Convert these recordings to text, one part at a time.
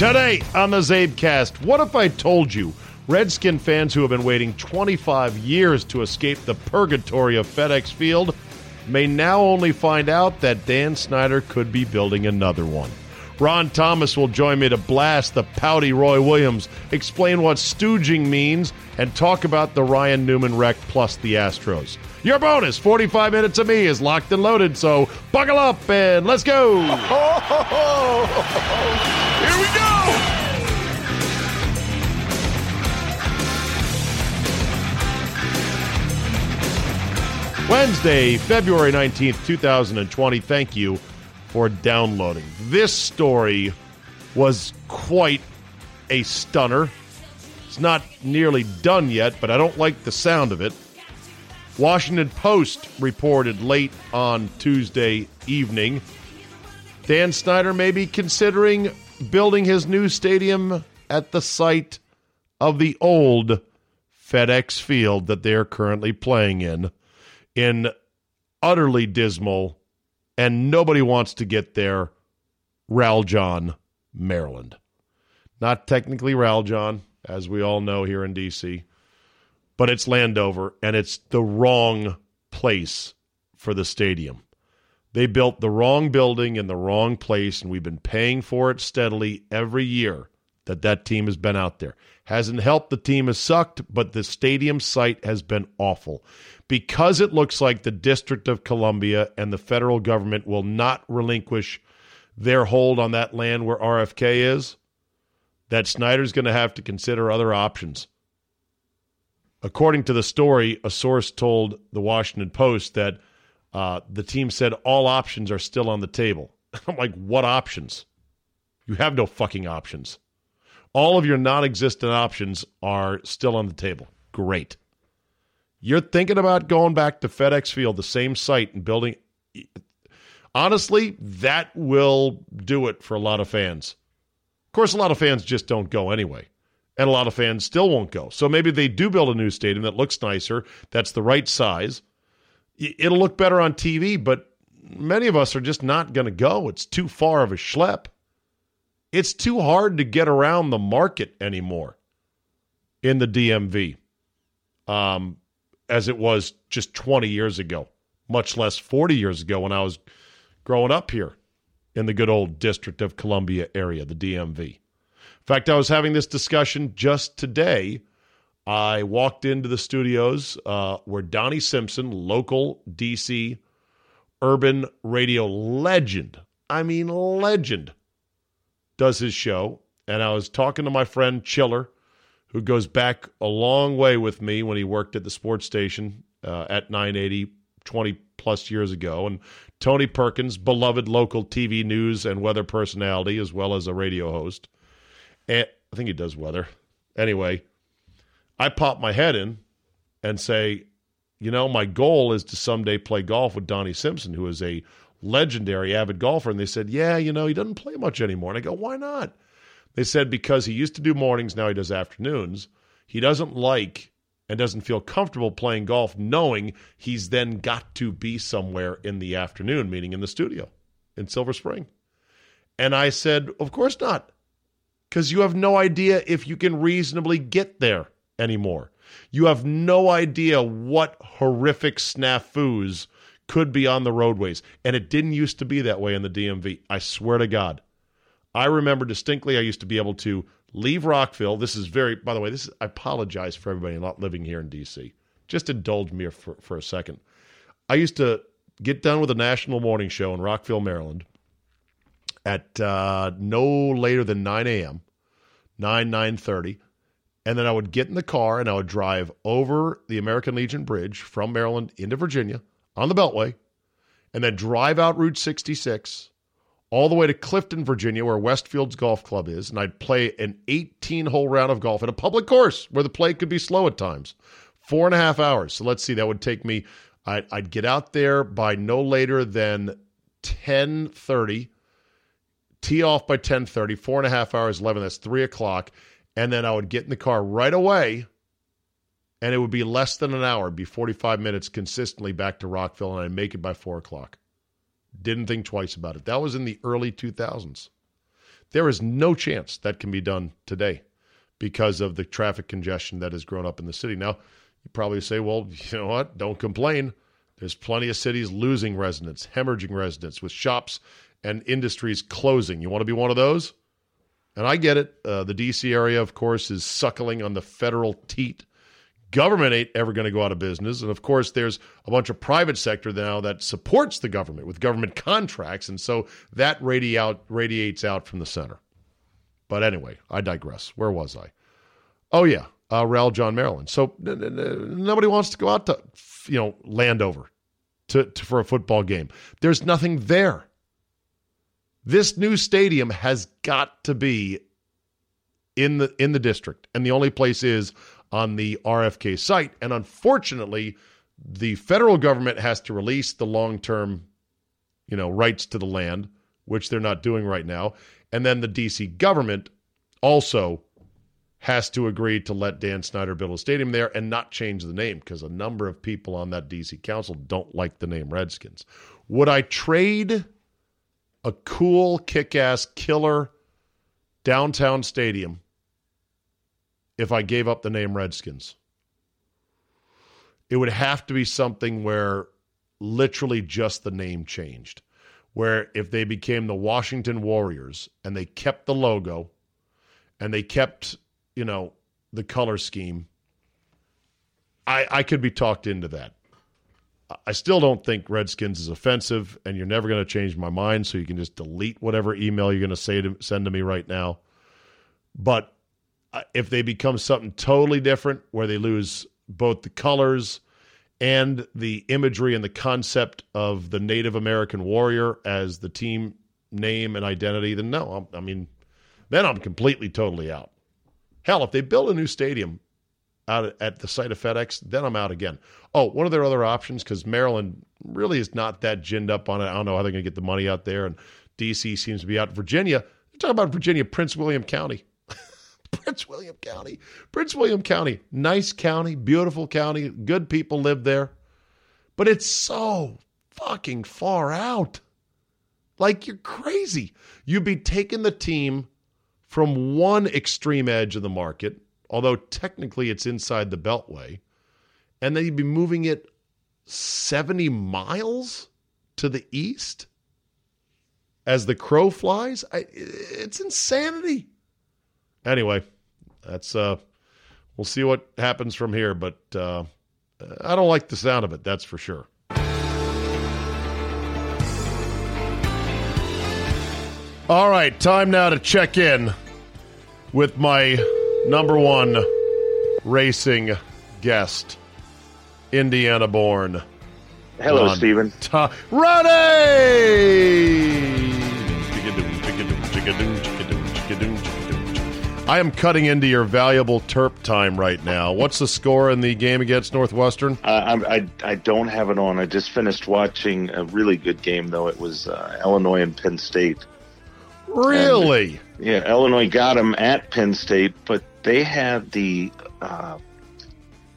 Today on the Zabecast, what if I told you Redskin fans who have been waiting 25 years to escape the purgatory of FedEx Field may now only find out that Dan Snyder could be building another one. Ron Thomas will join me to blast the pouty Roy Williams, explain what stooging means, and talk about the Ryan Newman wreck plus the Astros. Your bonus, 45 minutes of me, is locked and loaded, so buckle up and let's go! Here we go! Wednesday, February 19th, 2020. Thank you for downloading. This story was quite a stunner. It's not nearly done yet, but I don't like the sound of it. Washington Post reported late on Tuesday evening, Dan Snyder may be considering building his new stadium at the site of the old FedEx Field that they are currently playing in utterly dismal, and nobody wants to get there, Raljon, Maryland. Not technically Raljon, as we all know here in D.C., but it's Landover, and it's the wrong place for the stadium. They built the wrong building in the wrong place, and we've been paying for it steadily every year that team has been out there. Hasn't helped, the team has sucked, but the stadium site has been awful. Because it looks like the District of Columbia and the federal government will not relinquish their hold on that land where RFK is, that Snyder's going to have to consider other options. According to the story, a source told the Washington Post that the team said all options are still on the table. I'm like, what options? You have no fucking options. All of your non-existent options are still on the table. Great. You're thinking about going back to FedEx Field, the same site, and building. Honestly, that will do it for a lot of fans. Of course, a lot of fans just don't go anyway, and a lot of fans still won't go. So maybe they do build a new stadium that looks nicer, that's the right size. It'll look better on TV, but many of us are just not going to go. It's too far of a schlep. It's too hard to get around the market anymore in the DMV as it was just 20 years ago, much less 40 years ago when I was growing up here in the good old District of Columbia area, the DMV. In fact, I was having this discussion just today. I walked into the studios where Donnie Simpson, local D.C. urban radio legend, does his show, and I was talking to my friend Chiller, who goes back a long way with me when he worked at the sports station at 980 20-plus years ago, and Tony Perkins, beloved local TV news and weather personality, as well as a radio host. And I think he does weather. Anyway, I pop my head in and say, you know, my goal is to someday play golf with Donnie Simpson, who is a legendary avid golfer. And they said, yeah, you know, he doesn't play much anymore. And I go, why not? They said, because he used to do mornings, now he does afternoons. He doesn't like and doesn't feel comfortable playing golf knowing he's then got to be somewhere in the afternoon, meaning in the studio in Silver Spring. And I said, of course not, because you have no idea if you can reasonably get there anymore. You have no idea what horrific snafus could be on the roadways. And it didn't used to be that way in the DMV. I swear to God. I remember distinctly I used to be able to leave Rockville. This is very, by the way, I apologize for everybody not living here in D.C. Just indulge me for a second. I used to get done with a national morning show in Rockville, Maryland at no later than 9 a.m., 9:30. And then I would get in the car and I would drive over the American Legion Bridge from Maryland into Virginia, on the Beltway, and then drive out Route 66 all the way to Clifton, Virginia, where Westfield's Golf Club is, and I'd play an 18-hole round of golf at a public course where the play could be slow at times, 4.5 hours. So let's see, that would take me, I'd get out there by no later than 10:30, tee off by 10:30, 4.5 hours, 11, that's 3 o'clock, and then I would get in the car right away, and it would be less than an hour, be 45 minutes consistently back to Rockville, and I'd make it by 4 o'clock. Didn't think twice about it. That was in the early 2000s. There is no chance that can be done today because of the traffic congestion that has grown up in the city. Now, you probably say, well, you know what? Don't complain. There's plenty of cities losing residents, hemorrhaging residents, with shops and industries closing. You want to be one of those? And I get it. The D.C. area, of course, is suckling on the federal teat. Government ain't ever going to go out of business. And, of course, there's a bunch of private sector now that supports the government with government contracts. And so that radiates out from the center. But anyway, I digress. Where was I? Oh, yeah, Raljon, Maryland. So nobody wants to go out to, Landover for a football game. There's nothing there. This new stadium has got to be in the district. And the only place is on the RFK site. And unfortunately, the federal government has to release the long-term, rights to the land, which they're not doing right now. And then the D.C. government also has to agree to let Dan Snyder build a stadium there and not change the name, because a number of people on that D.C. council don't like the name Redskins. Would I trade a cool, kick-ass, killer downtown stadium if I gave up the name Redskins? It would have to be something where literally just the name changed, where if they became the Washington Warriors and they kept the logo and they kept, the color scheme, I could be talked into that. I still don't think Redskins is offensive, and you're never going to change my mind, so you can just delete whatever email you're going to send to me right now. But if they become something totally different, where they lose both the colors and the imagery and the concept of the Native American warrior as the team name and identity, then no. Then I'm completely, totally out. Hell, if they build a new stadium out at the site of FedEx, then I'm out again. Oh, one of their other options, because Maryland really is not that ginned up on it. I don't know how they're going to get the money out there, and D.C. seems to be out. Virginia, they're talking about Virginia, Prince William County. Prince William County, nice county, beautiful county, good people live there, but it's so fucking far out. Like, you're crazy. You'd be taking the team from one extreme edge of the market, although technically it's inside the Beltway, and then you'd be moving it 70 miles to the east as the crow flies. It's insanity. Anyway, that's we'll see what happens from here, but I don't like the sound of it, that's for sure. All right, time now to check in with my number one racing guest, Indiana-born. Hello, Ron. Stephen. Ronnie! I am cutting into your valuable Terp time right now. What's the score in the game against Northwestern? I don't have it on. I just finished watching a really good game, though. It was Illinois and Penn State. Really? And, Illinois got them at Penn State, but they had the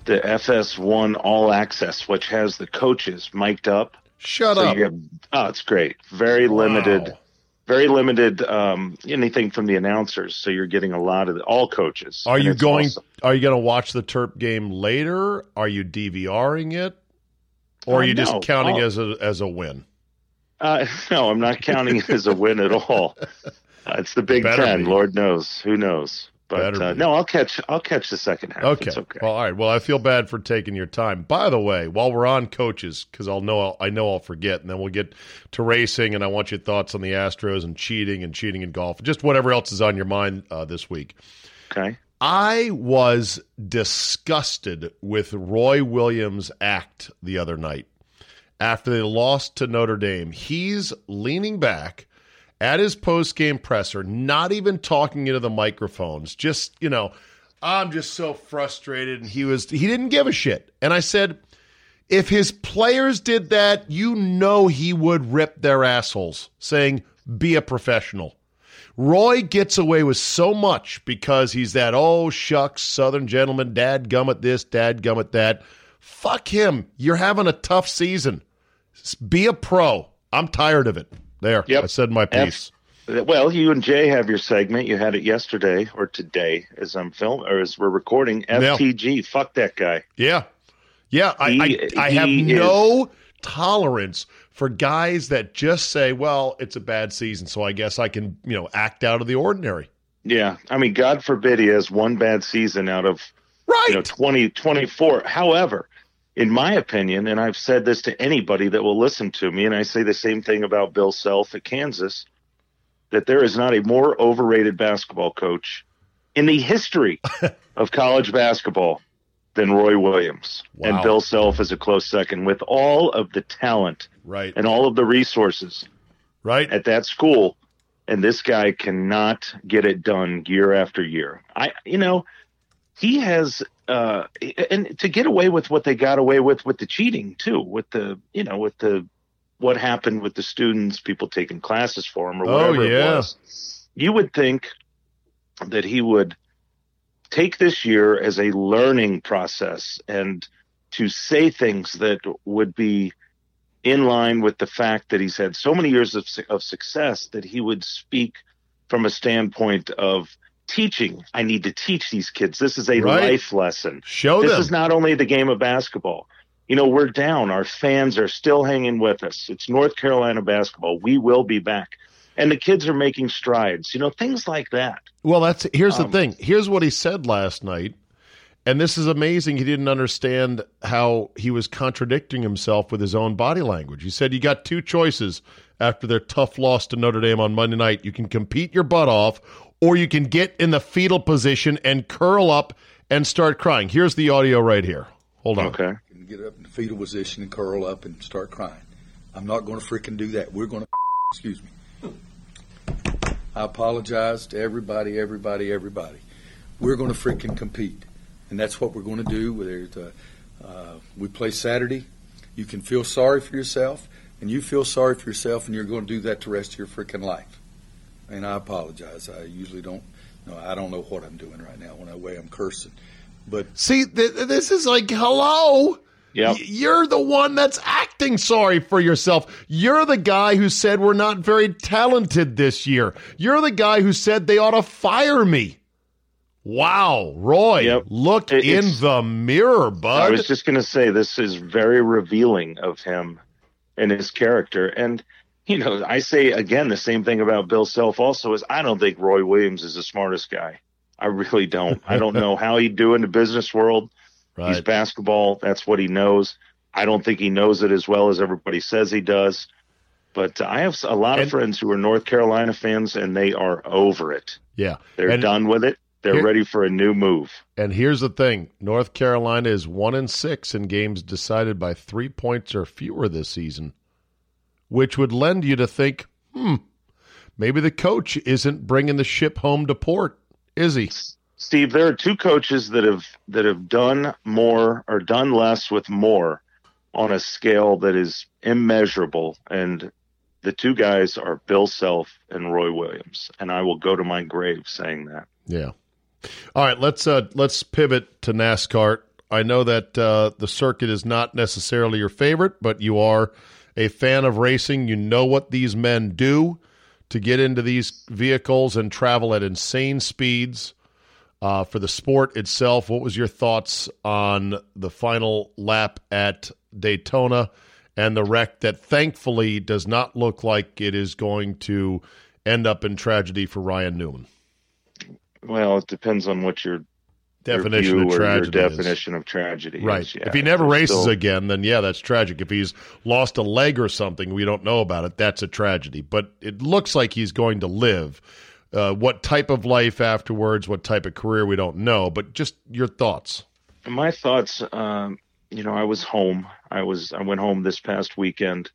FS1 All Access, which has the coaches mic'd up. Shut up. It's great. Very limited. Wow. Very limited anything from the announcers, so you're getting a lot of all coaches. Are you going to watch the Terp game later? Are you DVRing it, or are you just counting it as a win? No, I'm not counting it as a win at all. It's the Big Ten. Lord knows, who knows. But I'll catch the second half. Okay. It's okay. Well, all right. Well, I feel bad for taking your time. By the way, while we're on coaches, because I know I'll forget, and then we'll get to racing, and I want your thoughts on the Astros and cheating in golf, just whatever else is on your mind this week. Okay. I was disgusted with Roy Williams' act the other night after they lost to Notre Dame. He's leaning back at his post-game presser, not even talking into the microphones, just, I'm just so frustrated. And he didn't give a shit. And I said, if his players did that, he would rip their assholes, saying, be a professional. Roy gets away with so much because he's that, oh, shucks, Southern gentleman, dadgummit this, dadgummit that. Fuck him. You're having a tough season. Be a pro. I'm tired of it. There, yep. I said my piece. Well, you and Jay have your segment. You had it yesterday or today, as I'm filming or as we're recording. FTG, yeah. Fuck that guy. Yeah, yeah. I have no tolerance for guys that just say, "Well, it's a bad season, so I guess I can, you know, act out of the ordinary." Yeah, I mean, God forbid he has one bad season out of 2024. However, in my opinion, and I've said this to anybody that will listen to me, and I say the same thing about Bill Self at Kansas, that there is not a more overrated basketball coach in the history of college basketball than Roy Williams. Wow. And Bill Self is a close second with all of the talent and all of the resources at that school. And this guy cannot get it done year after year. He has and to get away with what they got away with the cheating, too, with the, you know, with the what happened with the students, people taking classes for him or whatever it was. You would think that he would take this year as a learning process and to say things that would be in line with the fact that he's had so many years of success, that he would speak from a standpoint of teaching. I need to teach these kids. This is a life lesson. This is not only the game of basketball. You know, we're down. Our fans are still hanging with us. It's North Carolina basketball. We will be back. And the kids are making strides, you know, things like that. Well, here's the thing. Here's what he said last night. And this is amazing. He didn't understand how he was contradicting himself with his own body language. He said, you got two choices after their tough loss to Notre Dame on Monday night. You can compete your butt off, or you can get in the fetal position and curl up and start crying. Here's the audio right here. Hold on. Okay. You can get up in the fetal position and curl up and start crying. I'm not going to freaking do that. We're going to, excuse me. I apologize to everybody. We're going to freaking compete. And that's what we're going to do. We play Saturday. You can feel sorry for yourself, and you feel sorry for yourself, and you're going to do that the rest of your freaking life. And I apologize. I usually don't. No, I don't know what I'm doing right now. When I weigh, I'm cursing. But see, this is like, hello. Yep. You're the one that's acting sorry for yourself. You're the guy who said we're not very talented this year. You're the guy who said they ought to fire me. Wow, Roy, look in the mirror, bud. I was just going to say, this is very revealing of him and his character. And, you know, I say, again, the same thing about Bill Self also is I don't think Roy Williams is the smartest guy. I really don't. I don't know how he'd do in the business world. Right. He's basketball. That's what he knows. I don't think he knows it as well as everybody says he does. But I have a lot of friends who are North Carolina fans, and they are over it. Yeah. They're done with it. They're ready for a new move. And here's the thing. North Carolina is 1-6 in games decided by 3 points or fewer this season, which would lend you to think, maybe the coach isn't bringing the ship home to port, is he? Steve, there are two coaches that have done more or done less with more on a scale that is immeasurable, and the two guys are Bill Self and Roy Williams, and I will go to my grave saying that. Yeah. All right, let's pivot to NASCAR. I know that the circuit is not necessarily your favorite, but you are a fan of racing. You know what these men do to get into these vehicles and travel at insane speeds. For the sport itself, what was your thoughts on the final lap at Daytona and the wreck that thankfully does not look like it is going to end up in tragedy for Ryan Newman? Well, it depends on what your definition of tragedy is. Right. Yeah. If he never races again, then yeah, that's tragic. If he's lost a leg or something, we don't know about it. That's a tragedy. But it looks like he's going to live. What type of life afterwards, what type of career, we don't know. But just your thoughts. My thoughts, I was home. I went home this past weekend.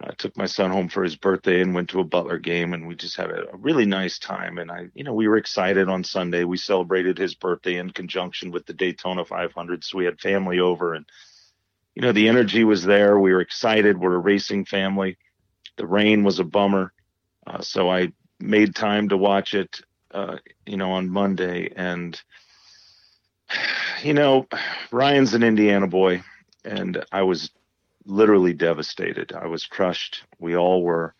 I took my son home for his birthday and went to a Butler game, and we just had a really nice time. And we were excited on Sunday. We celebrated his birthday in conjunction with the Daytona 500. So we had family over, and, you know, the energy was there. We were excited. We're a racing family. The rain was a bummer. So I made time to watch it, on Monday. And, you know, Ryan's an Indiana boy, and I was literally devastated. I was crushed. We all were.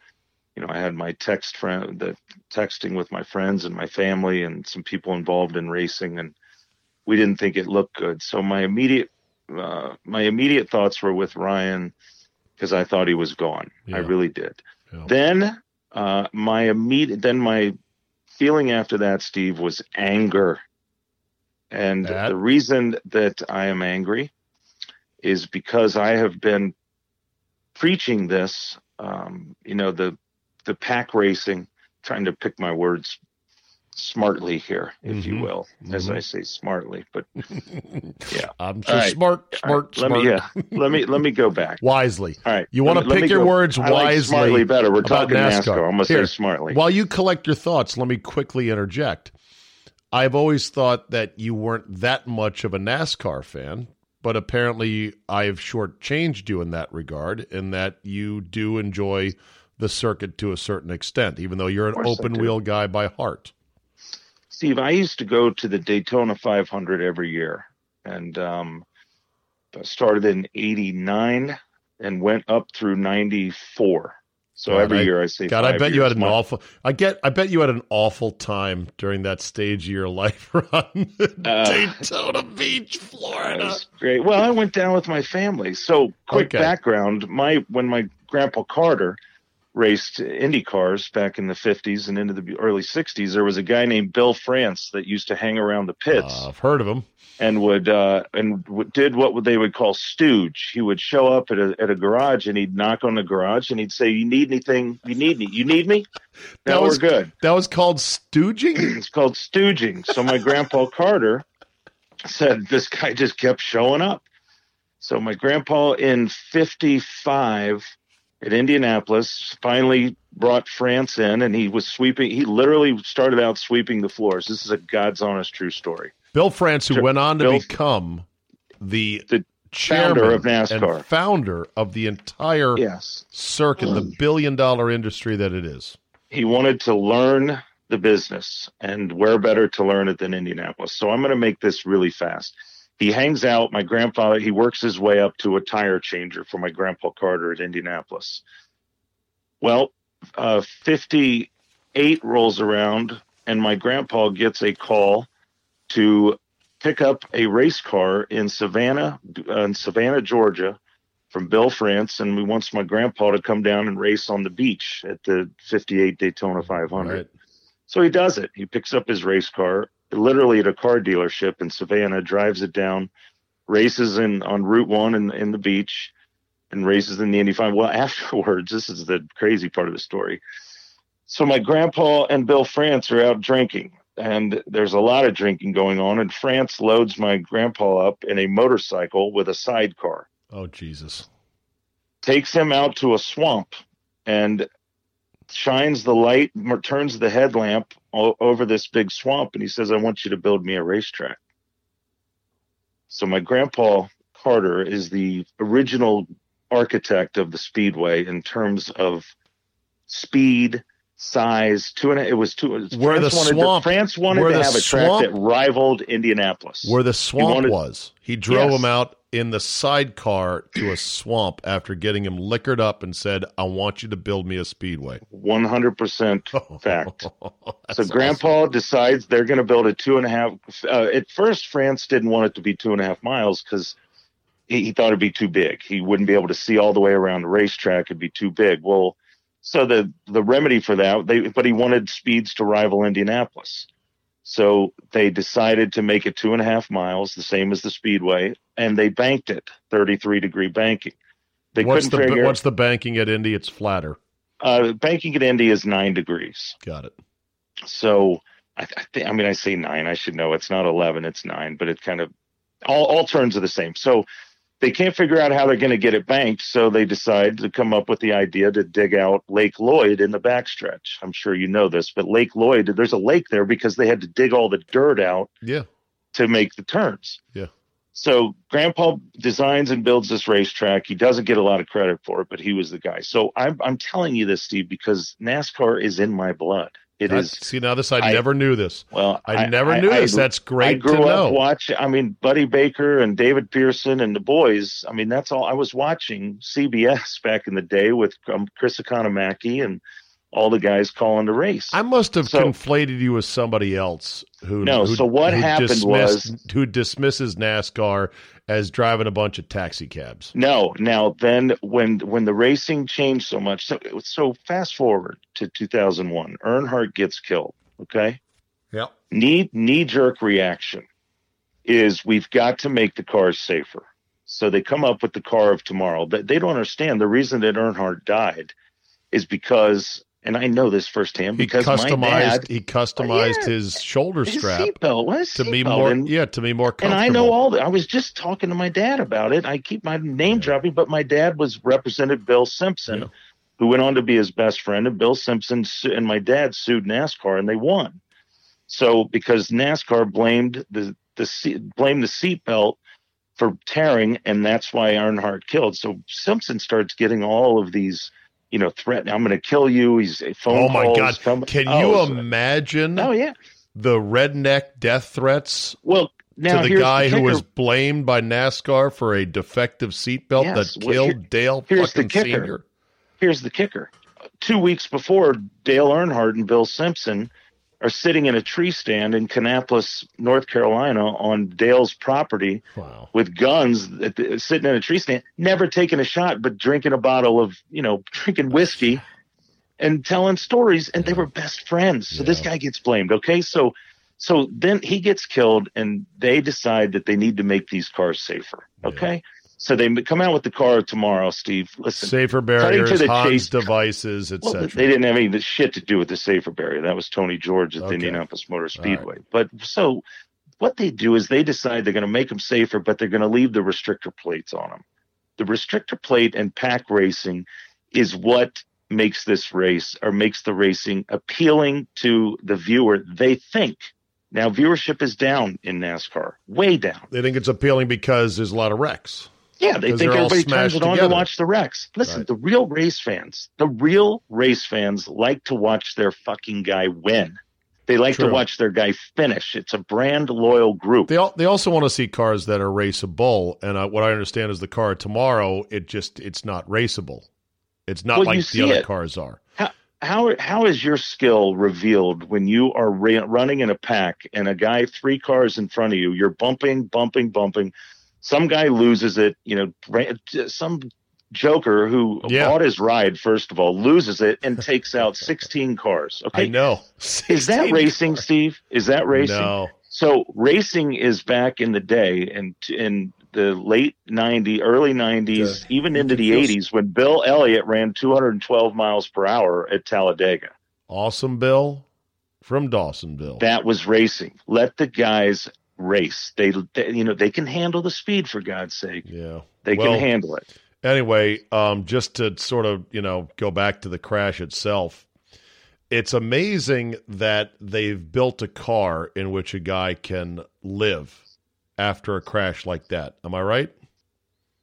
you know, I had my texting with my friends and my family and some people involved in racing, and we didn't think it looked good. So my immediate thoughts were with Ryan because I thought he was gone. Yeah. I really did. Yeah. Then my feeling after that, Steve, was anger. And the reason that I am angry is because I have been preaching this, the pack racing, trying to pick my words smartly here, if you will, as I say smartly, but yeah, I'm so right. Smart. Let me go back wisely. All right. You want to pick your words wisely. Like smartly better. We're talking NASCAR. I'm going to say smartly. While you collect your thoughts, let me quickly interject. I've always thought that you weren't that much of a NASCAR fan, but apparently I have shortchanged you in that regard, in that you do enjoy the circuit to a certain extent, even though you're an open-wheel guy by heart. Steve, I used to go to the Daytona 500 every year, and started in 89 and went up through 94. So every year I say, God, I bet you had an awful time during that stage of your life run, Daytona Beach, Florida. That was great. Well, I went down with my family. So quick background: when my grandpa Carter raced Indy cars back in the 50s and into the early 60s, there was a guy named Bill France that used to hang around the pits. I've heard of him. And did what they would call stooge. He would show up at a garage, and he'd knock on the garage, and he'd say, "You need anything? You need me? Now we're good." That was called stooging? It's called stooging. So my grandpa Carter said this guy just kept showing up. So my grandpa in 55 at Indianapolis finally brought France in, and he was sweeping. He literally started out sweeping the floors. This is a God's honest true story. Bill France, who went on to become the chairman of NASCAR and founder of the entire circuit, the billion-dollar industry that it is. He wanted to learn the business, and where better to learn it than Indianapolis. So I'm going to make this really fast. He hangs out. My grandfather, he works his way up to a tire changer for my grandpa Carter at Indianapolis. Well, 58 rolls around, and my grandpa gets a call to pick up a race car in Savannah, Georgia, from Bill France, and we wants my grandpa to come down and race on the beach at the 58 Daytona 500. Right. So he does it. He picks up his race car, literally at a car dealership in Savannah, drives it down, races on Route 1 in the beach, and races in the Indy 500. Well, afterwards, this is the crazy part of the story. So my grandpa and Bill France are out drinking, and there's a lot of drinking going on, and France loads my grandpa up in a motorcycle with a sidecar. Oh, Jesus. Takes him out to a swamp and shines the light, turns the headlamp over this big swamp, and he says, "I want you to build me a racetrack." So my grandpa Carter is the original architect of the speedway in terms of speed, size, France wanted to have a track that rivaled Indianapolis. Where the swamp he drove him out in the sidecar to a swamp after getting him liquored up and said, "I want you to build me a speedway." 100% fact. So Grandpa decides they're going to build a 2.5. At first, France didn't want it to be 2.5 miles because he thought it'd be too big. He wouldn't be able to see all the way around the racetrack. It'd be too big. Well, so the remedy for that, but he wanted speeds to rival Indianapolis. So they decided to make it 2.5 miles, the same as the speedway, and they banked it, 33-degree banking. What's the banking at Indy? It's flatter. Banking at Indy is 9 degrees. Got it. So I say 9. I should know. It's not 11. It's 9, but it kind of all turns are the same. So they can't figure out how they're going to get it banked, so they decide to come up with the idea to dig out Lake Lloyd in the backstretch. I'm sure you know this, but Lake Lloyd, there's a lake there because they had to dig all the dirt out to make the turns. Yeah. So Grandpa designs and builds this racetrack. He doesn't get a lot of credit for it, but he was the guy. So I'm telling you this, Steve, because NASCAR is in my blood. I never knew this. Well, I never knew this. That's great to know. I grew up watching. I mean, Buddy Baker and David Pearson and the boys. I mean, that's all I was watching CBS back in the day with Chris Economaki and all the guys calling the race. I must have conflated you with somebody else who dismisses NASCAR as driving a bunch of taxi cabs. No. Now, then when the racing changed so much, so fast forward to 2001, Earnhardt gets killed. Okay. Yeah. Knee jerk reaction is we've got to make the cars safer. So they come up with the car of tomorrow. They don't understand the reason that Earnhardt died is because, and I know this firsthand, because he customized his shoulder strap to be more comfortable. And I know all that. I was just talking to my dad about it. I keep my name dropping, but my dad was represented Bill Simpson, who went on to be his best friend. And Bill Simpson and my dad sued NASCAR, and they won. So because NASCAR blamed the seatbelt for tearing, and that's why Earnhardt killed. So Simpson starts getting all of these, threat. I'm going to kill you. He's phone calls. Oh my God! Can you imagine? Oh yeah, the redneck death threats. Well, now to the guy who was blamed by NASCAR for a defective seatbelt that killed Dale. Here's the kicker. Senior. Here's the kicker. 2 weeks before, Dale Earnhardt and Bill Simpson are sitting in a tree stand in Kannapolis, North Carolina, on Dale's property with guns, sitting in a tree stand, never taking a shot, but drinking a bottle of, drinking whiskey and telling stories. And they were best friends. So this guy gets blamed. Okay. So then he gets killed and they decide that they need to make these cars safer. Okay. Yeah. So they come out with the car tomorrow, Steve. Listen, safer barriers, Hans devices, etc. Well, they didn't have any shit to do with the safer barrier. That was Tony George at the Indianapolis Motor Speedway. Right. But so what they do is they decide they're going to make them safer, but they're going to leave the restrictor plates on them. The restrictor plate and pack racing is what makes this race or makes the racing appealing to the viewer, they think. Now, viewership is down in NASCAR, way down. They think it's appealing because there's a lot of wrecks. Yeah, they think everybody turns it on to watch the wrecks. Listen, the real race fans like to watch their fucking guy win. They like to watch their guy finish. It's a brand loyal group. They also want to see cars that are raceable. And what I understand is the car tomorrow, it's not raceable. It's not like the other cars are. How is your skill revealed when you are running in a pack and a guy 3 cars in front of you, you're bumping. Some guy loses it, some joker who bought his ride, first of all, loses it and takes out 16 cars. Okay, I know. Is that racing, Steve? Is that racing? No. So racing is back in the day and in the late 90s, early 90s, even into the 80s when Bill Elliott ran 212 miles per hour at Talladega. Awesome, Bill from Dawsonville. That was racing. Let the guys race. They can handle the speed, for God's sake. Yeah, they can handle it. Anyway, just to sort of go back to the crash itself, it's amazing that they've built a car in which a guy can live after a crash like that. Am I right?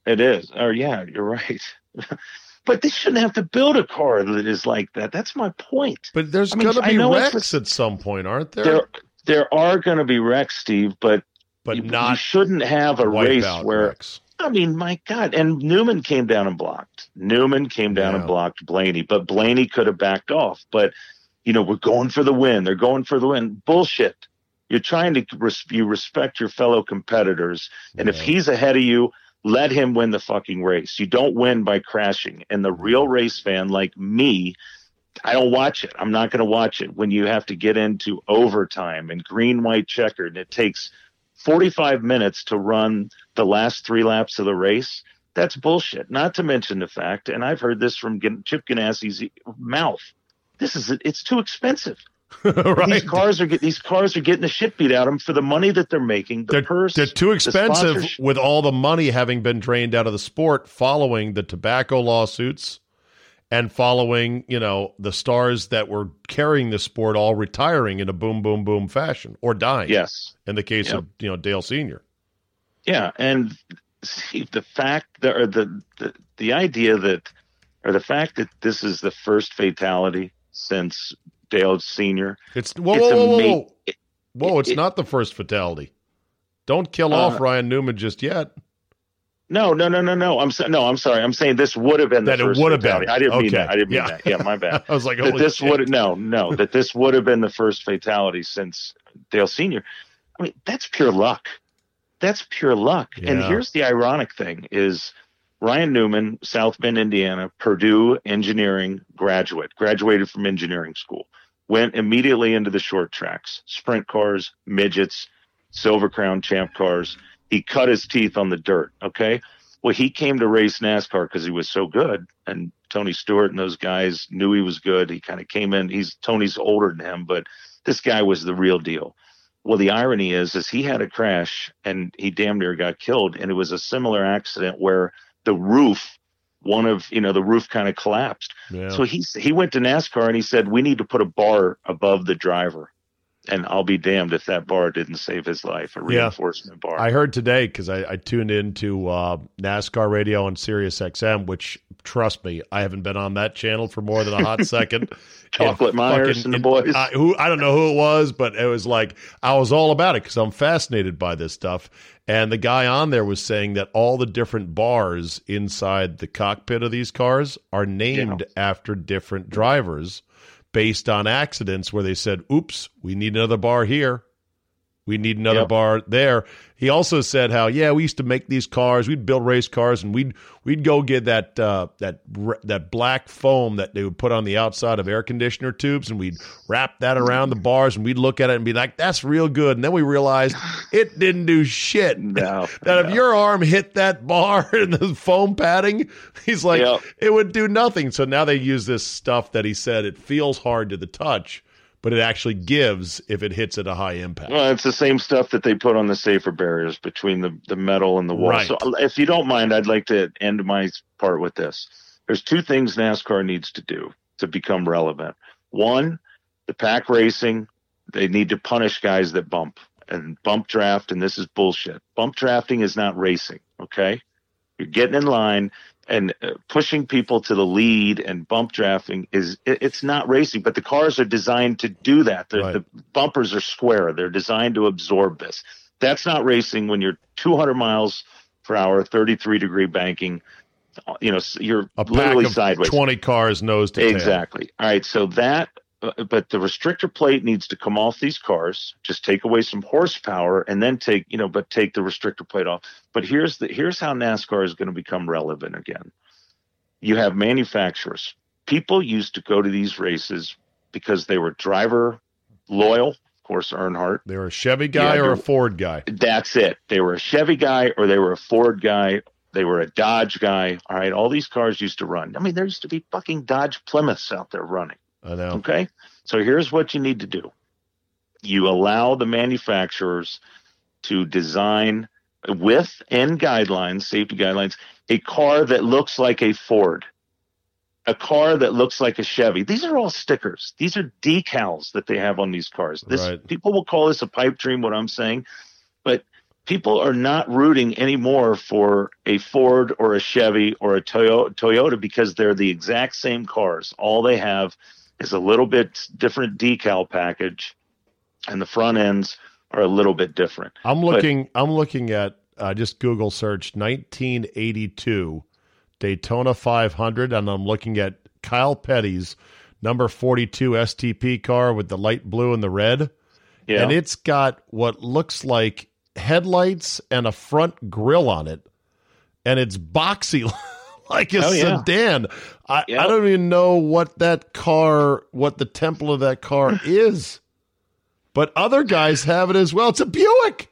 It is. Oh yeah, you're right. But they shouldn't have to build a car that is like that. That's my point. But there's gonna be wrecks at some point, aren't there? There are going to be wrecks, Steve, but you shouldn't have a race where wrecks. I mean, my God. And Newman came down and blocked. Blaney, but Blaney could have backed off. But, we're going for the win. They're going for the win. Bullshit. You're trying to respect your fellow competitors. And if he's ahead of you, let him win the fucking race. You don't win by crashing. And the real race fan like me, I don't watch it. I'm not going to watch it when you have to get into overtime and green, white, checkered, and it takes 45 minutes to run the last 3 laps of the race. That's bullshit. Not to mention the fact, and I've heard this from Chip Ganassi's mouth, it's too expensive. Right. These cars are getting the shit beat out of them for the money that they're making. They're too expensive with all the money having been drained out of the sport following the tobacco lawsuits. And following, the stars that were carrying the sport all retiring in a boom, boom, boom fashion or dying. Yes. In the case of, Dale Sr. Yeah. And see, the fact that this is the first fatality since Dale Sr. It's not the first fatality. Don't kill off Ryan Newman just yet. No. I'm sorry. I'm saying this would have been the first fatality. I didn't mean that. I didn't mean that. Yeah, my bad. I was like, that this would have been the first fatality since Dale Sr. I mean, that's pure luck. Yeah. And here's the ironic thing is Ryan Newman, South Bend, Indiana, Purdue engineering graduated from engineering school, went immediately into the short tracks, sprint cars, midgets, Silver Crown champ cars. He cut his teeth on the dirt. Okay. Well, he came to race NASCAR because he was so good. And Tony Stewart and those guys knew he was good. He kind of came in. Tony's older than him, but this guy was the real deal. Well, the irony is he had a crash and he damn near got killed. And it was a similar accident where the roof kind of collapsed. Yeah. So he went to NASCAR and he said, we need to put a bar above the driver. And I'll be damned if that bar didn't save his life, a reinforcement bar. I heard today because I tuned into NASCAR radio on Sirius XM, which, trust me, I haven't been on that channel for more than a hot second. Chocolate Myers and the boys. I don't know who it was, but it was like, I was all about it because I'm fascinated by this stuff. And the guy on there was saying that all the different bars inside the cockpit of these cars are named after different drivers, based on accidents where they said, oops, we need another bar here. We need another bar there. He also said how, we used to make these cars. We'd build race cars and we'd go get that black foam that they would put on the outside of air conditioner tubes. And we'd wrap that around the bars and we'd look at it and be like, that's real good. And then we realized it didn't do shit. If your arm hit that bar and the foam padding, he's like, it would do nothing. So now they use this stuff that he said, it feels hard to the touch, but it actually gives if it hits at a high impact. Well, it's the same stuff that they put on the safer barriers between the metal and the wall. Right. So if you don't mind, I'd like to end my part with this. There's two things NASCAR needs to do to become relevant. One, the pack racing, they need to punish guys that bump and bump draft, and this is bullshit. Bump drafting is not racing, okay? You're getting in line and pushing people to the lead and bump drafting it's not racing, but the cars are designed to do that. The bumpers are square. They're designed to absorb this. That's not racing when you're 200 miles per hour, 33 degree banking, you're literally sideways. 20 cars nose to tail. Exactly. All right. So but the restrictor plate needs to come off these cars, just take away some horsepower and then take the restrictor plate off. But here's how NASCAR is going to become relevant again. You have manufacturers. People used to go to these races because they were driver loyal, of course, Earnhardt. They were a Chevy guy or a Ford guy. That's it. They were a Chevy guy or they were a Ford guy. They were a Dodge guy. All right. All these cars used to run. I mean, there used to be fucking Dodge Plymouths out there running. I know. Okay, so here's what you need to do. You allow the manufacturers to design with and guidelines, safety guidelines, a car that looks like a Ford, a car that looks like a Chevy. These are all stickers. These are decals that they have on these cars. People will call this a pipe dream, what I'm saying, but people are not rooting anymore for a Ford or a Chevy or a Toyota because they're the exact same cars. All they have is a little bit different decal package, and the front ends are a little bit different. I'm looking at just Google search 1982 Daytona 500, and I'm looking at Kyle Petty's number 42 STP car with the light blue and the red, and it's got what looks like headlights and a front grille on it, and it's boxy. Like a sedan. I don't even know what the temple of that car is, but other guys have it as well. It's a Buick.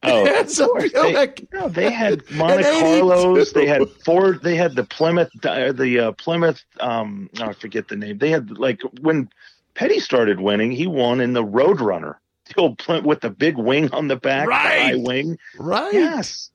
Buick. They had Monte Carlos. They had Ford. They had the Plymouth. I forget the name. They had when Petty started winning, he won in the Roadrunner, the old Plymouth with the big wing on the back, the high wing. Right. Yes.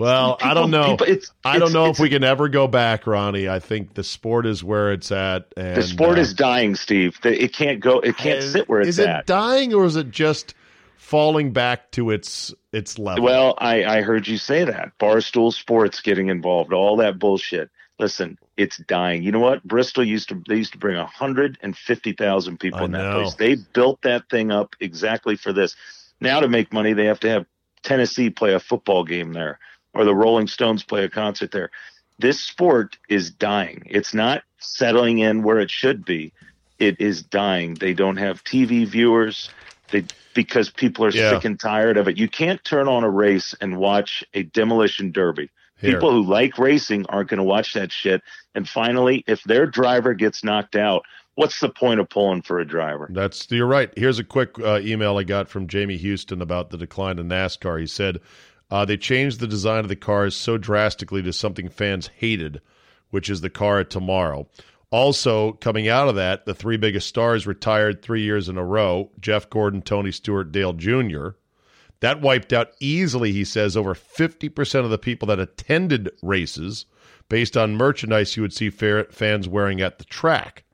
Well, I don't know. I don't know if we can ever go back, Ronnie. I think the sport is where it's at. And, the sport is dying, Steve. It can't go. It can't sit where it's at. Is it dying or is it just falling back to its level? Well, I heard you say that. Barstool Sports getting involved, all that bullshit. Listen, it's dying. You know what? Bristol used to bring 150,000 people in that place. They built that thing up exactly for this. Now to make money, they have to have Tennessee play a football game there. or the Rolling Stones play a concert there. This sport is dying. It's not settling in where it should be. It is dying. They don't have TV viewers because people are sick and tired of it. You can't turn on a race and watch a demolition derby. Here. People who like racing aren't going to watch that shit. And finally, if their driver gets knocked out, what's the point of pulling for a driver? You're right. Here's a quick email I got from Jamie Houston about the decline of NASCAR. He said, they changed the design of the cars so drastically to something fans hated, which is the car of tomorrow. Also, coming out of that, the three biggest stars retired 3 years in a row, Jeff Gordon, Tony Stewart, Dale Jr. That wiped out easily, he says, over 50% of the people that attended races based on merchandise you would see fans wearing at the track.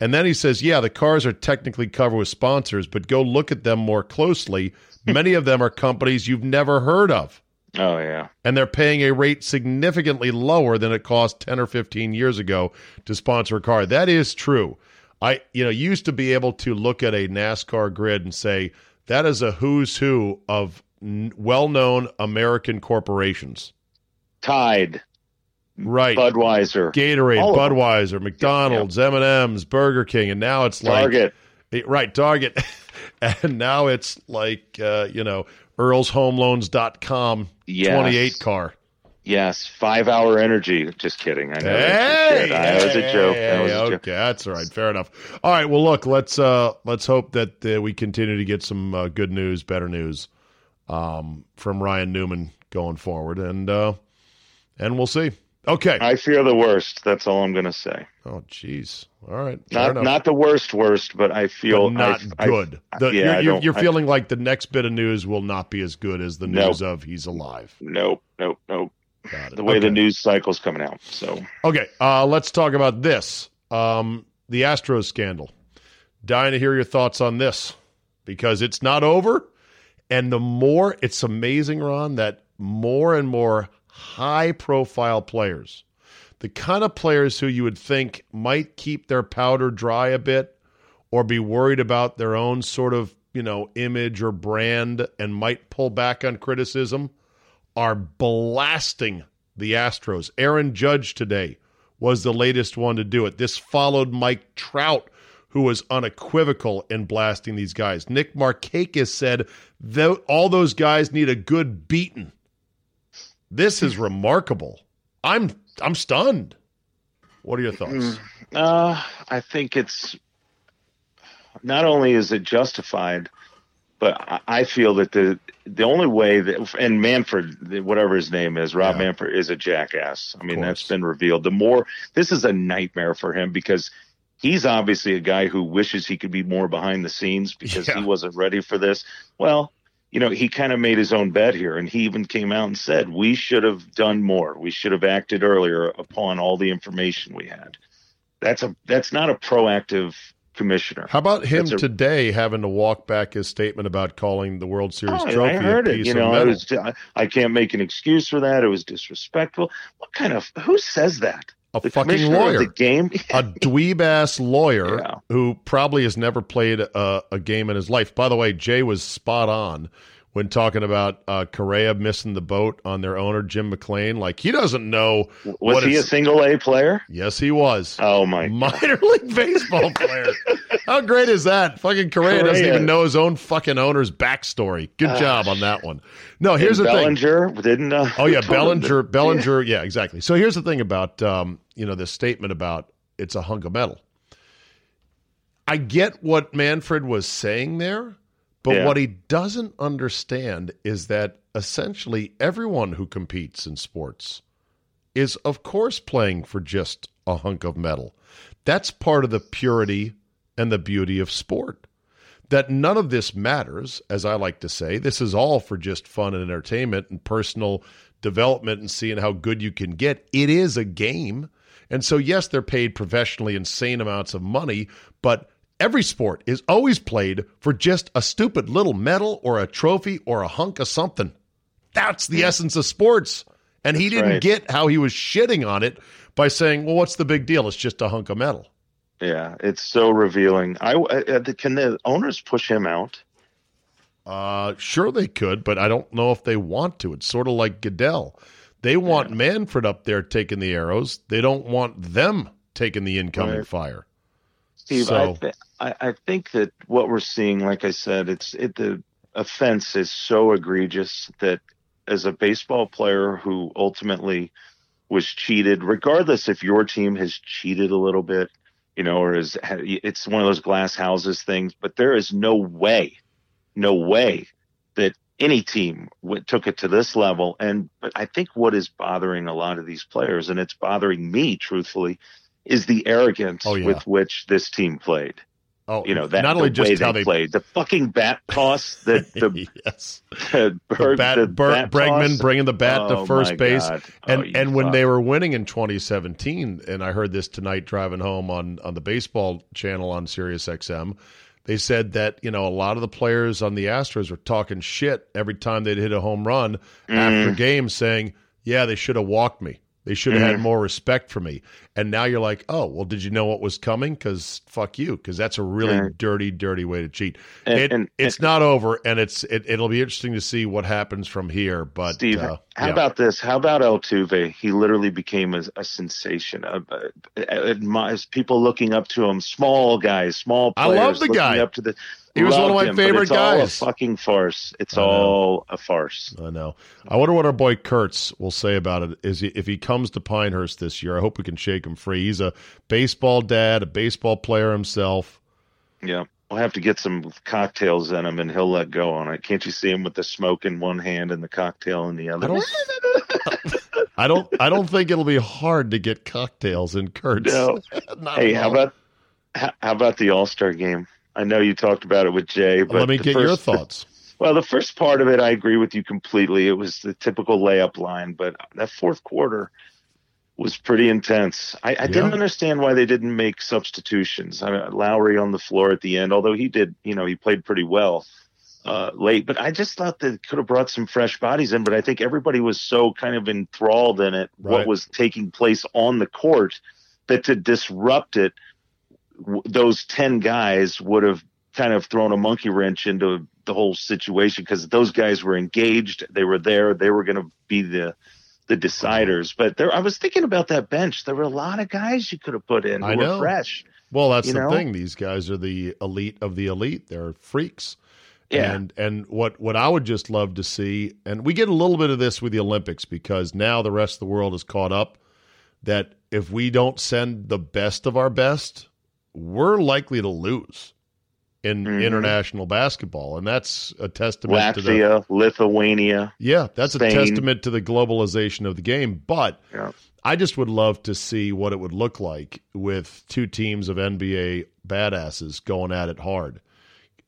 And then he says, yeah, the cars are technically covered with sponsors, but go look at them more closely. Many of them are companies you've never heard of. Oh, yeah. And they're paying a rate significantly lower than it cost 10 or 15 years ago to sponsor a car. That is true. I used to be able to look at a NASCAR grid and say, that is a who's who of well-known American corporations. Tide. Right. Budweiser. Gatorade, Budweiser, McDonald's, M&M's, Burger King, and now it's like... Target. Right, Target. And now it's like, EarlsHomeLoans.com 28 car. Yes, 5 Hour Energy. Just kidding. I know. Hey! That was a joke. Okay, that's all right. Fair enough. All right, well, look, let's hope that we continue to get some good news, better news from Ryan Newman going forward, and we'll see. Okay. I fear the worst. That's all I'm going to say. Oh, jeez. All right. Not the worst, but I feel... But not good. You're feeling like the next bit of news will not be as good as the news of he's alive. Nope. Got it. The way the news cycle's coming out. So okay, let's talk about this. The Astros scandal. Dying to hear your thoughts on this, because it's not over. And it's amazing, Ron, that more and more high-profile players, the kind of players who you would think might keep their powder dry a bit or be worried about their own sort of, image or brand and might pull back on criticism, are blasting the Astros. Aaron Judge today was the latest one to do it. This followed Mike Trout, who was unequivocal in blasting these guys. Nick Markakis said, all those guys need a good beating. This is remarkable. I'm stunned. What are your thoughts? I think it's not only is it justified, but I feel that the only way that, and Manfred, whatever his name is, Rob Manfred, is a jackass. I mean, that's been revealed. This is a nightmare for him, because he's obviously a guy who wishes he could be more behind the scenes, because he wasn't ready for this. Well, he kind of made his own bet here, and he even came out and said, we should have done more. We should have acted earlier upon all the information we had. That's not a proactive commissioner. How about him today having to walk back his statement about calling the World Series trophy? I heard it. I can't make an excuse for that. It was disrespectful. Who says that? A fucking lawyer. The game? A dweeb-ass lawyer who probably has never played a game in his life. By the way, Jay was spot on when talking about Correa missing the boat on their owner, Jim McLean. Like, he doesn't know. Was he a single-A player? Yes, he was. Oh, my God. Minor league baseball player. How great is that? Fucking Correa doesn't even know his own fucking owner's backstory. Good job on that one. No, here's the Bellinger thing. Didn't know. Oh, yeah, Bellinger. Yeah, exactly. So here's the thing about... this statement about it's a hunk of metal. I get what Manfred was saying there, but what he doesn't understand is that essentially everyone who competes in sports is, of course, playing for just a hunk of metal. That's part of the purity and the beauty of sport. That none of this matters, as I like to say. This is all for just fun and entertainment and personal development and seeing how good you can get. It is a game. And so, yes, they're paid professionally insane amounts of money, but every sport is always played for just a stupid little medal or a trophy or a hunk of something. That's the essence of sports. And he didn't get how he was shitting on it by saying, well, what's the big deal? It's just a hunk of metal. Yeah, it's so revealing. Can the owners push him out? Sure they could, but I don't know if they want to. It's sort of like Goodell. They want Manfred up there taking the arrows. They don't want them taking the incoming fire. Steve, so, I think that what we're seeing, like I said, the offense is so egregious that as a baseball player who ultimately was cheated, regardless if your team has cheated a little bit, or it's one of those glass houses things, but there is no way that any team took it to this level. But I think what is bothering a lot of these players, and it's bothering me, truthfully, is the arrogance with which this team played. Not only just how they played, the fucking bat toss, Bregman bringing the bat to first base, and when they were winning in 2017, and I heard this tonight driving home on the baseball channel on Sirius XM, they said that a lot of the players on the Astros were talking shit every time they'd hit a home run after games, saying, "Yeah, they should have walked me. They should have had more respect for me." And now you're like, oh, well, did you know what was coming? Because fuck you, because that's a really dirty, dirty way to cheat. It's not over, and it'll be interesting to see what happens from here. But Steve, how about this? How about Altuve? He literally became a sensation. People looking up to him, small guys, small players. I love the guy. He was one of my favorite guys. It's all a fucking farce. It's all a farce. I know. I wonder what our boy Kurtz will say about it. If he comes to Pinehurst this year, I hope we can shake him free. He's a baseball dad, a baseball player himself. Yeah. We'll have to get some cocktails in him, and he'll let go on it. Can't you see him with the smoke in one hand and the cocktail in the other? I don't think it'll be hard to get cocktails in Kurtz. No. How about the All-Star game? I know you talked about it with Jay, but let me get your thoughts. The first part of it, I agree with you completely. It was the typical layup line, but that fourth quarter was pretty intense. I didn't understand why they didn't make substitutions. I mean, Lowry on the floor at the end, although he did, he played pretty well late, but I just thought they could have brought some fresh bodies in, but I think everybody was so kind of enthralled in it, what was taking place on the court, that to disrupt it, those 10 guys would have kind of thrown a monkey wrench into the whole situation, because those guys were engaged. They were there. They were going to be the deciders. But I was thinking about that bench. There were a lot of guys you could have put in who were fresh. Well, that's the thing. These guys are the elite of the elite. They're freaks. Yeah. And what I would just love to see, and we get a little bit of this with the Olympics, because now the rest of the world is caught up, that if we don't send the best of our best, we're likely to lose in international basketball, and that's a testament to Latvia, Lithuania. Yeah, that's Spain. A testament to the globalization of the game. But I just would love to see what it would look like with two teams of NBA badasses going at it hard,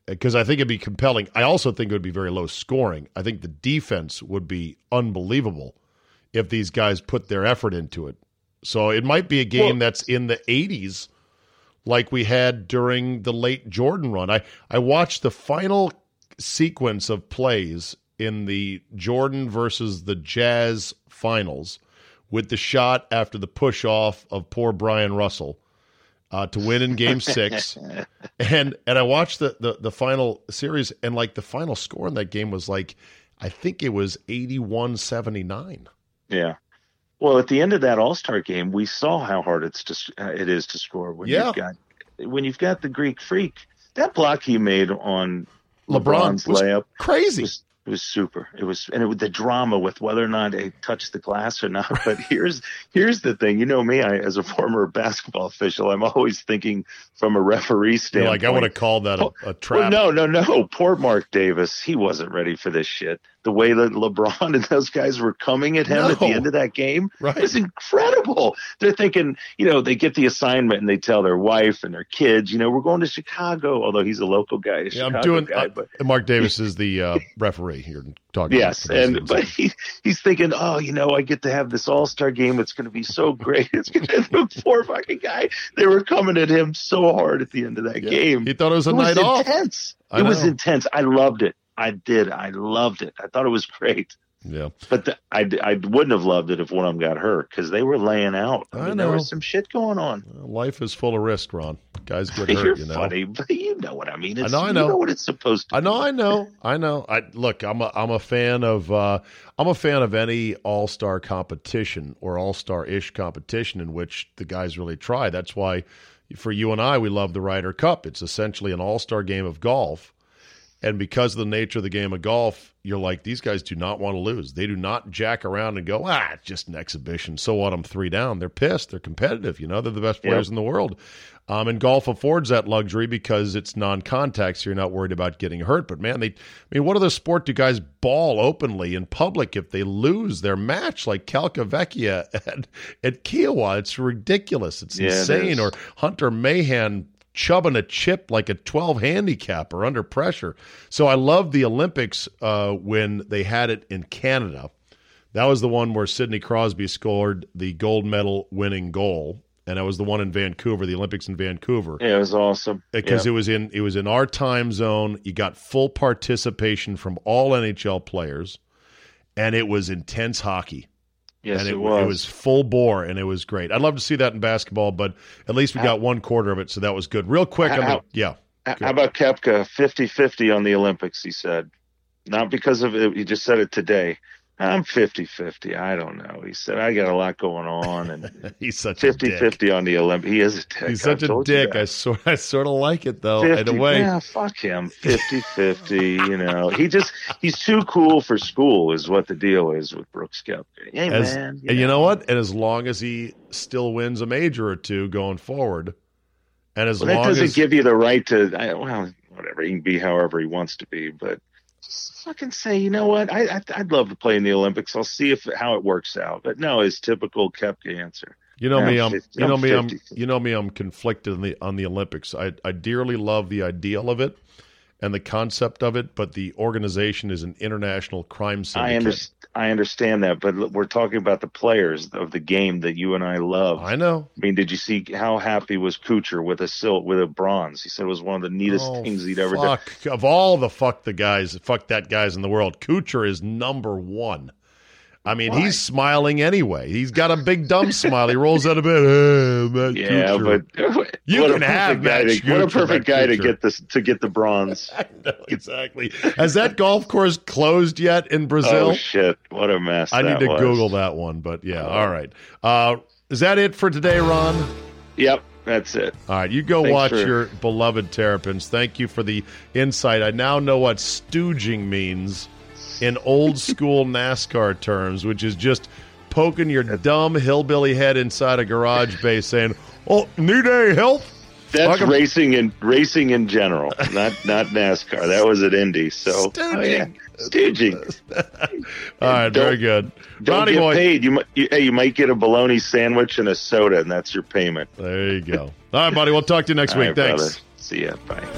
because I think it'd be compelling. I also think it would be very low scoring. I think the defense would be unbelievable if these guys put their effort into it. So it might be a game that's in the 80s, like we had during the late Jordan run. I watched the final sequence of plays in the Jordan versus the Jazz finals, with the shot after the push-off of poor Brian Russell to win in Game 6. And I watched the final series, and like the final score in that game was like, I think it was 81-79. Yeah. Well, at the end of that All-Star game, we saw how hard it is to score when you've got the Greek Freak. That block he made on LeBron's was layup, crazy. It was super. It was the drama with whether or not it touched the glass or not. But here's the thing. You know me, as a former basketball official, I'm always thinking from a referee standpoint. Like, I would have called that a trap. Well, no. Poor Mark Davis. He wasn't ready for this shit. The way that LeBron and those guys were coming at him at the end of that game was incredible. They're thinking, they get the assignment and they tell their wife and their kids, we're going to Chicago, although he's a local guy. Mark Davis is the referee here talking. Yes, but he's thinking, I get to have this All-Star game. It's going to be so great. It's going to look poor fucking guy. They were coming at him so hard at the end of that game. He thought it was a night off. It was intense. I loved it. I loved it. I thought it was great. Yeah. But I wouldn't have loved it if one of them got hurt because they were laying out. I mean, there was some shit going on. Life is full of risk, Ron. Guys get hurt, You're funny, but you know what I mean. I know. You know what it's supposed to be. I know. Look, I'm a fan of any all-star competition or all-star-ish competition in which the guys really try. That's why for you and I, we love the Ryder Cup. It's essentially an all-star game of golf. And because of the nature of the game of golf, you're like, these guys do not want to lose. They do not jack around and go, it's just an exhibition. So what? I'm three down. They're pissed. They're competitive. They're the best players in the world. And golf affords that luxury because it's non-contact, so you're not worried about getting hurt. But, man, what other sport do guys ball openly in public if they lose their match, like Calcavecchia at Kiowa? It's ridiculous. It's insane. It is. Or Hunter Mahan chubbing a chip like a 12 handicapper under pressure. So I love the Olympics when they had it in Canada. That was the one where Sidney Crosby scored the gold medal winning goal. And that was the one in Vancouver, the Olympics in Vancouver. Yeah, it was awesome. Because it was in our time zone. You got full participation from all NHL players, and it was intense hockey. Yes, and it was. It was full bore, and it was great. I'd love to see that in basketball, but at least we got one quarter of it, so that was good. Real quick, How about Koepka, 50-50 on the Olympics, he said. Not because of it. He just said it today. I'm 50-50. I don't know. He said, I got a lot going on. And he's such a dick. 50-50 on the Olympics. He is a dick. He's such a dick. I sort of like it, though, in a way. Yeah, fuck him. 50-50, He's too cool for school is what the deal is with Brooks Koepka. Hey, man. And you know what? And as long as he still wins a major or two going forward, and as long as... That doesn't give you the right to... whatever. He can be however he wants to be, but... Just fucking say, you know what? I'd love to play in the Olympics. I'll see how it works out. But no, his typical Koepka answer. I'm conflicted on the Olympics. I dearly love the ideal of it and the concept of it, but the organization is an international crime syndicate. I understand that, but we're talking about the players of the game that you and I love. I know. I mean, did you see how happy was Kuchar with a bronze? He said it was one of the neatest things he'd ever done. Of all the fuck that guys in the world, Kuchar is number one. I mean, why? He's smiling anyway. He's got a big dumb smile. He rolls out of bed. But you can have Matt Kuchar. What a perfect guy to get the bronze. I know, exactly. Has that golf course closed yet in Brazil? Oh shit! What a mess! I need to Google that one. But yeah, all right. Is that it for today, Ron? Yep. That's it. All right, you go watch your beloved Terrapins. Thank you for the insight. I now know what stooging means. In old school NASCAR terms, which is just poking your dumb hillbilly head inside a garage bay saying, "Oh, need any help?" That's racing in general, not NASCAR. That was at Indy. So stooging. All right, very good. Don't get paid. You might get a bologna sandwich and a soda, and that's your payment. There you go. All right, buddy. We'll talk to you next week. Thanks. Brother. See ya. Bye.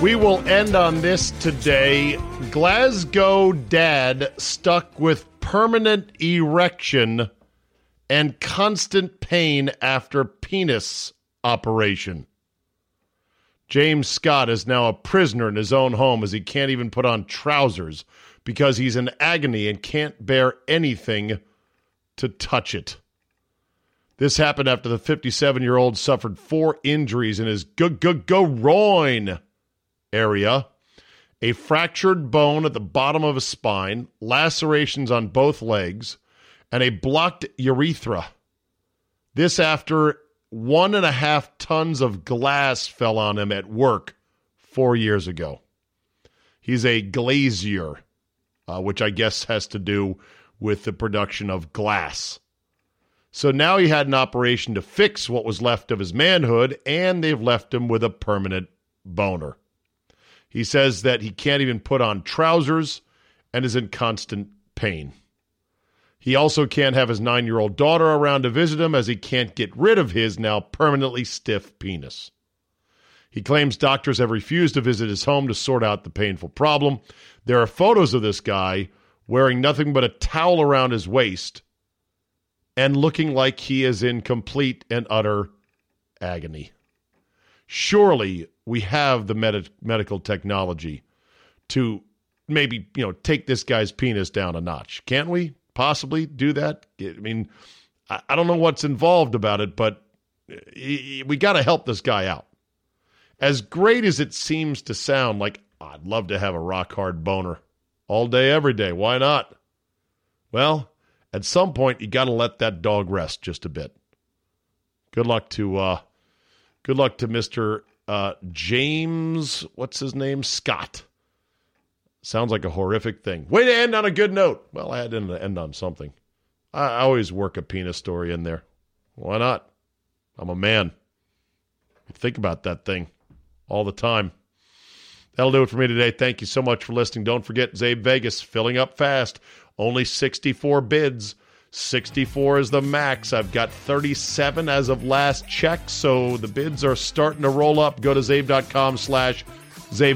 We will end on this today. Glasgow dad stuck with permanent erection and constant pain after penis operation. James Scott is now a prisoner in his own home as he can't even put on trousers because he's in agony and can't bear anything to touch it. This happened after the 57-year-old suffered 4 injuries in his groin area, a fractured bone at the bottom of his spine, lacerations on both legs, and a blocked urethra. This after 1.5 tons of glass fell on him at work 4 years ago. He's a glazier, which I guess has to do with the production of glass. So now he had an operation to fix what was left of his manhood, and they've left him with a permanent boner. He says that he can't even put on trousers and is in constant pain. He also can't have his 9-year-old daughter around to visit him as he can't get rid of his now permanently stiff penis. He claims doctors have refused to visit his home to sort out the painful problem. There are photos of this guy wearing nothing but a towel around his waist and looking like he is in complete and utter agony. Surely we have the medical technology to maybe, you know, take this guy's penis down a notch. Can't we possibly do that? I mean, I don't know what's involved about it, but we got to help this guy out. As great as it seems to sound, like, I'd love to have a rock-hard boner all day, every day. Why not? Well, at some point, you got to let that dog rest just a bit. Good luck to Mr. James, what's his name? Scott. Sounds like a horrific thing. Way to end on a good note. Well, I had to end on something. I always work a penis story in there. Why not? I'm a man. I think about that thing all the time. That'll do it for me today. Thank you so much for listening. Don't forget, Zabe Vegas, filling up fast. Only 64 bids. 64 is the max. I've got 37 as of last check, so the bids are starting to roll up. Go to zabe.com/Zabe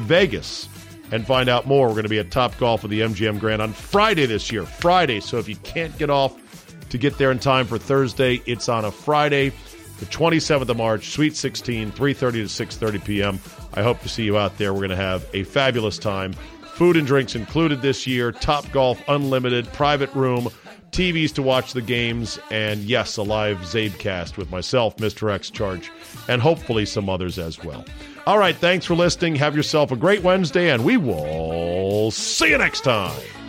Vegas. And find out more. We're going to be at Top Golf with the MGM Grand on Friday this year. Friday. So if you can't get off to get there in time for Thursday, it's on a Friday, the 27th of March, Sweet 16, 3:30 to 6:30 p.m. I hope to see you out there. We're going to have a fabulous time. Food and drinks included this year. Top Golf Unlimited, private room, TVs to watch the games, and yes, a live Zabecast with myself, Mr. X Charge, and hopefully some others as well. All right, thanks for listening. Have yourself a great Wednesday, and we will see you next time.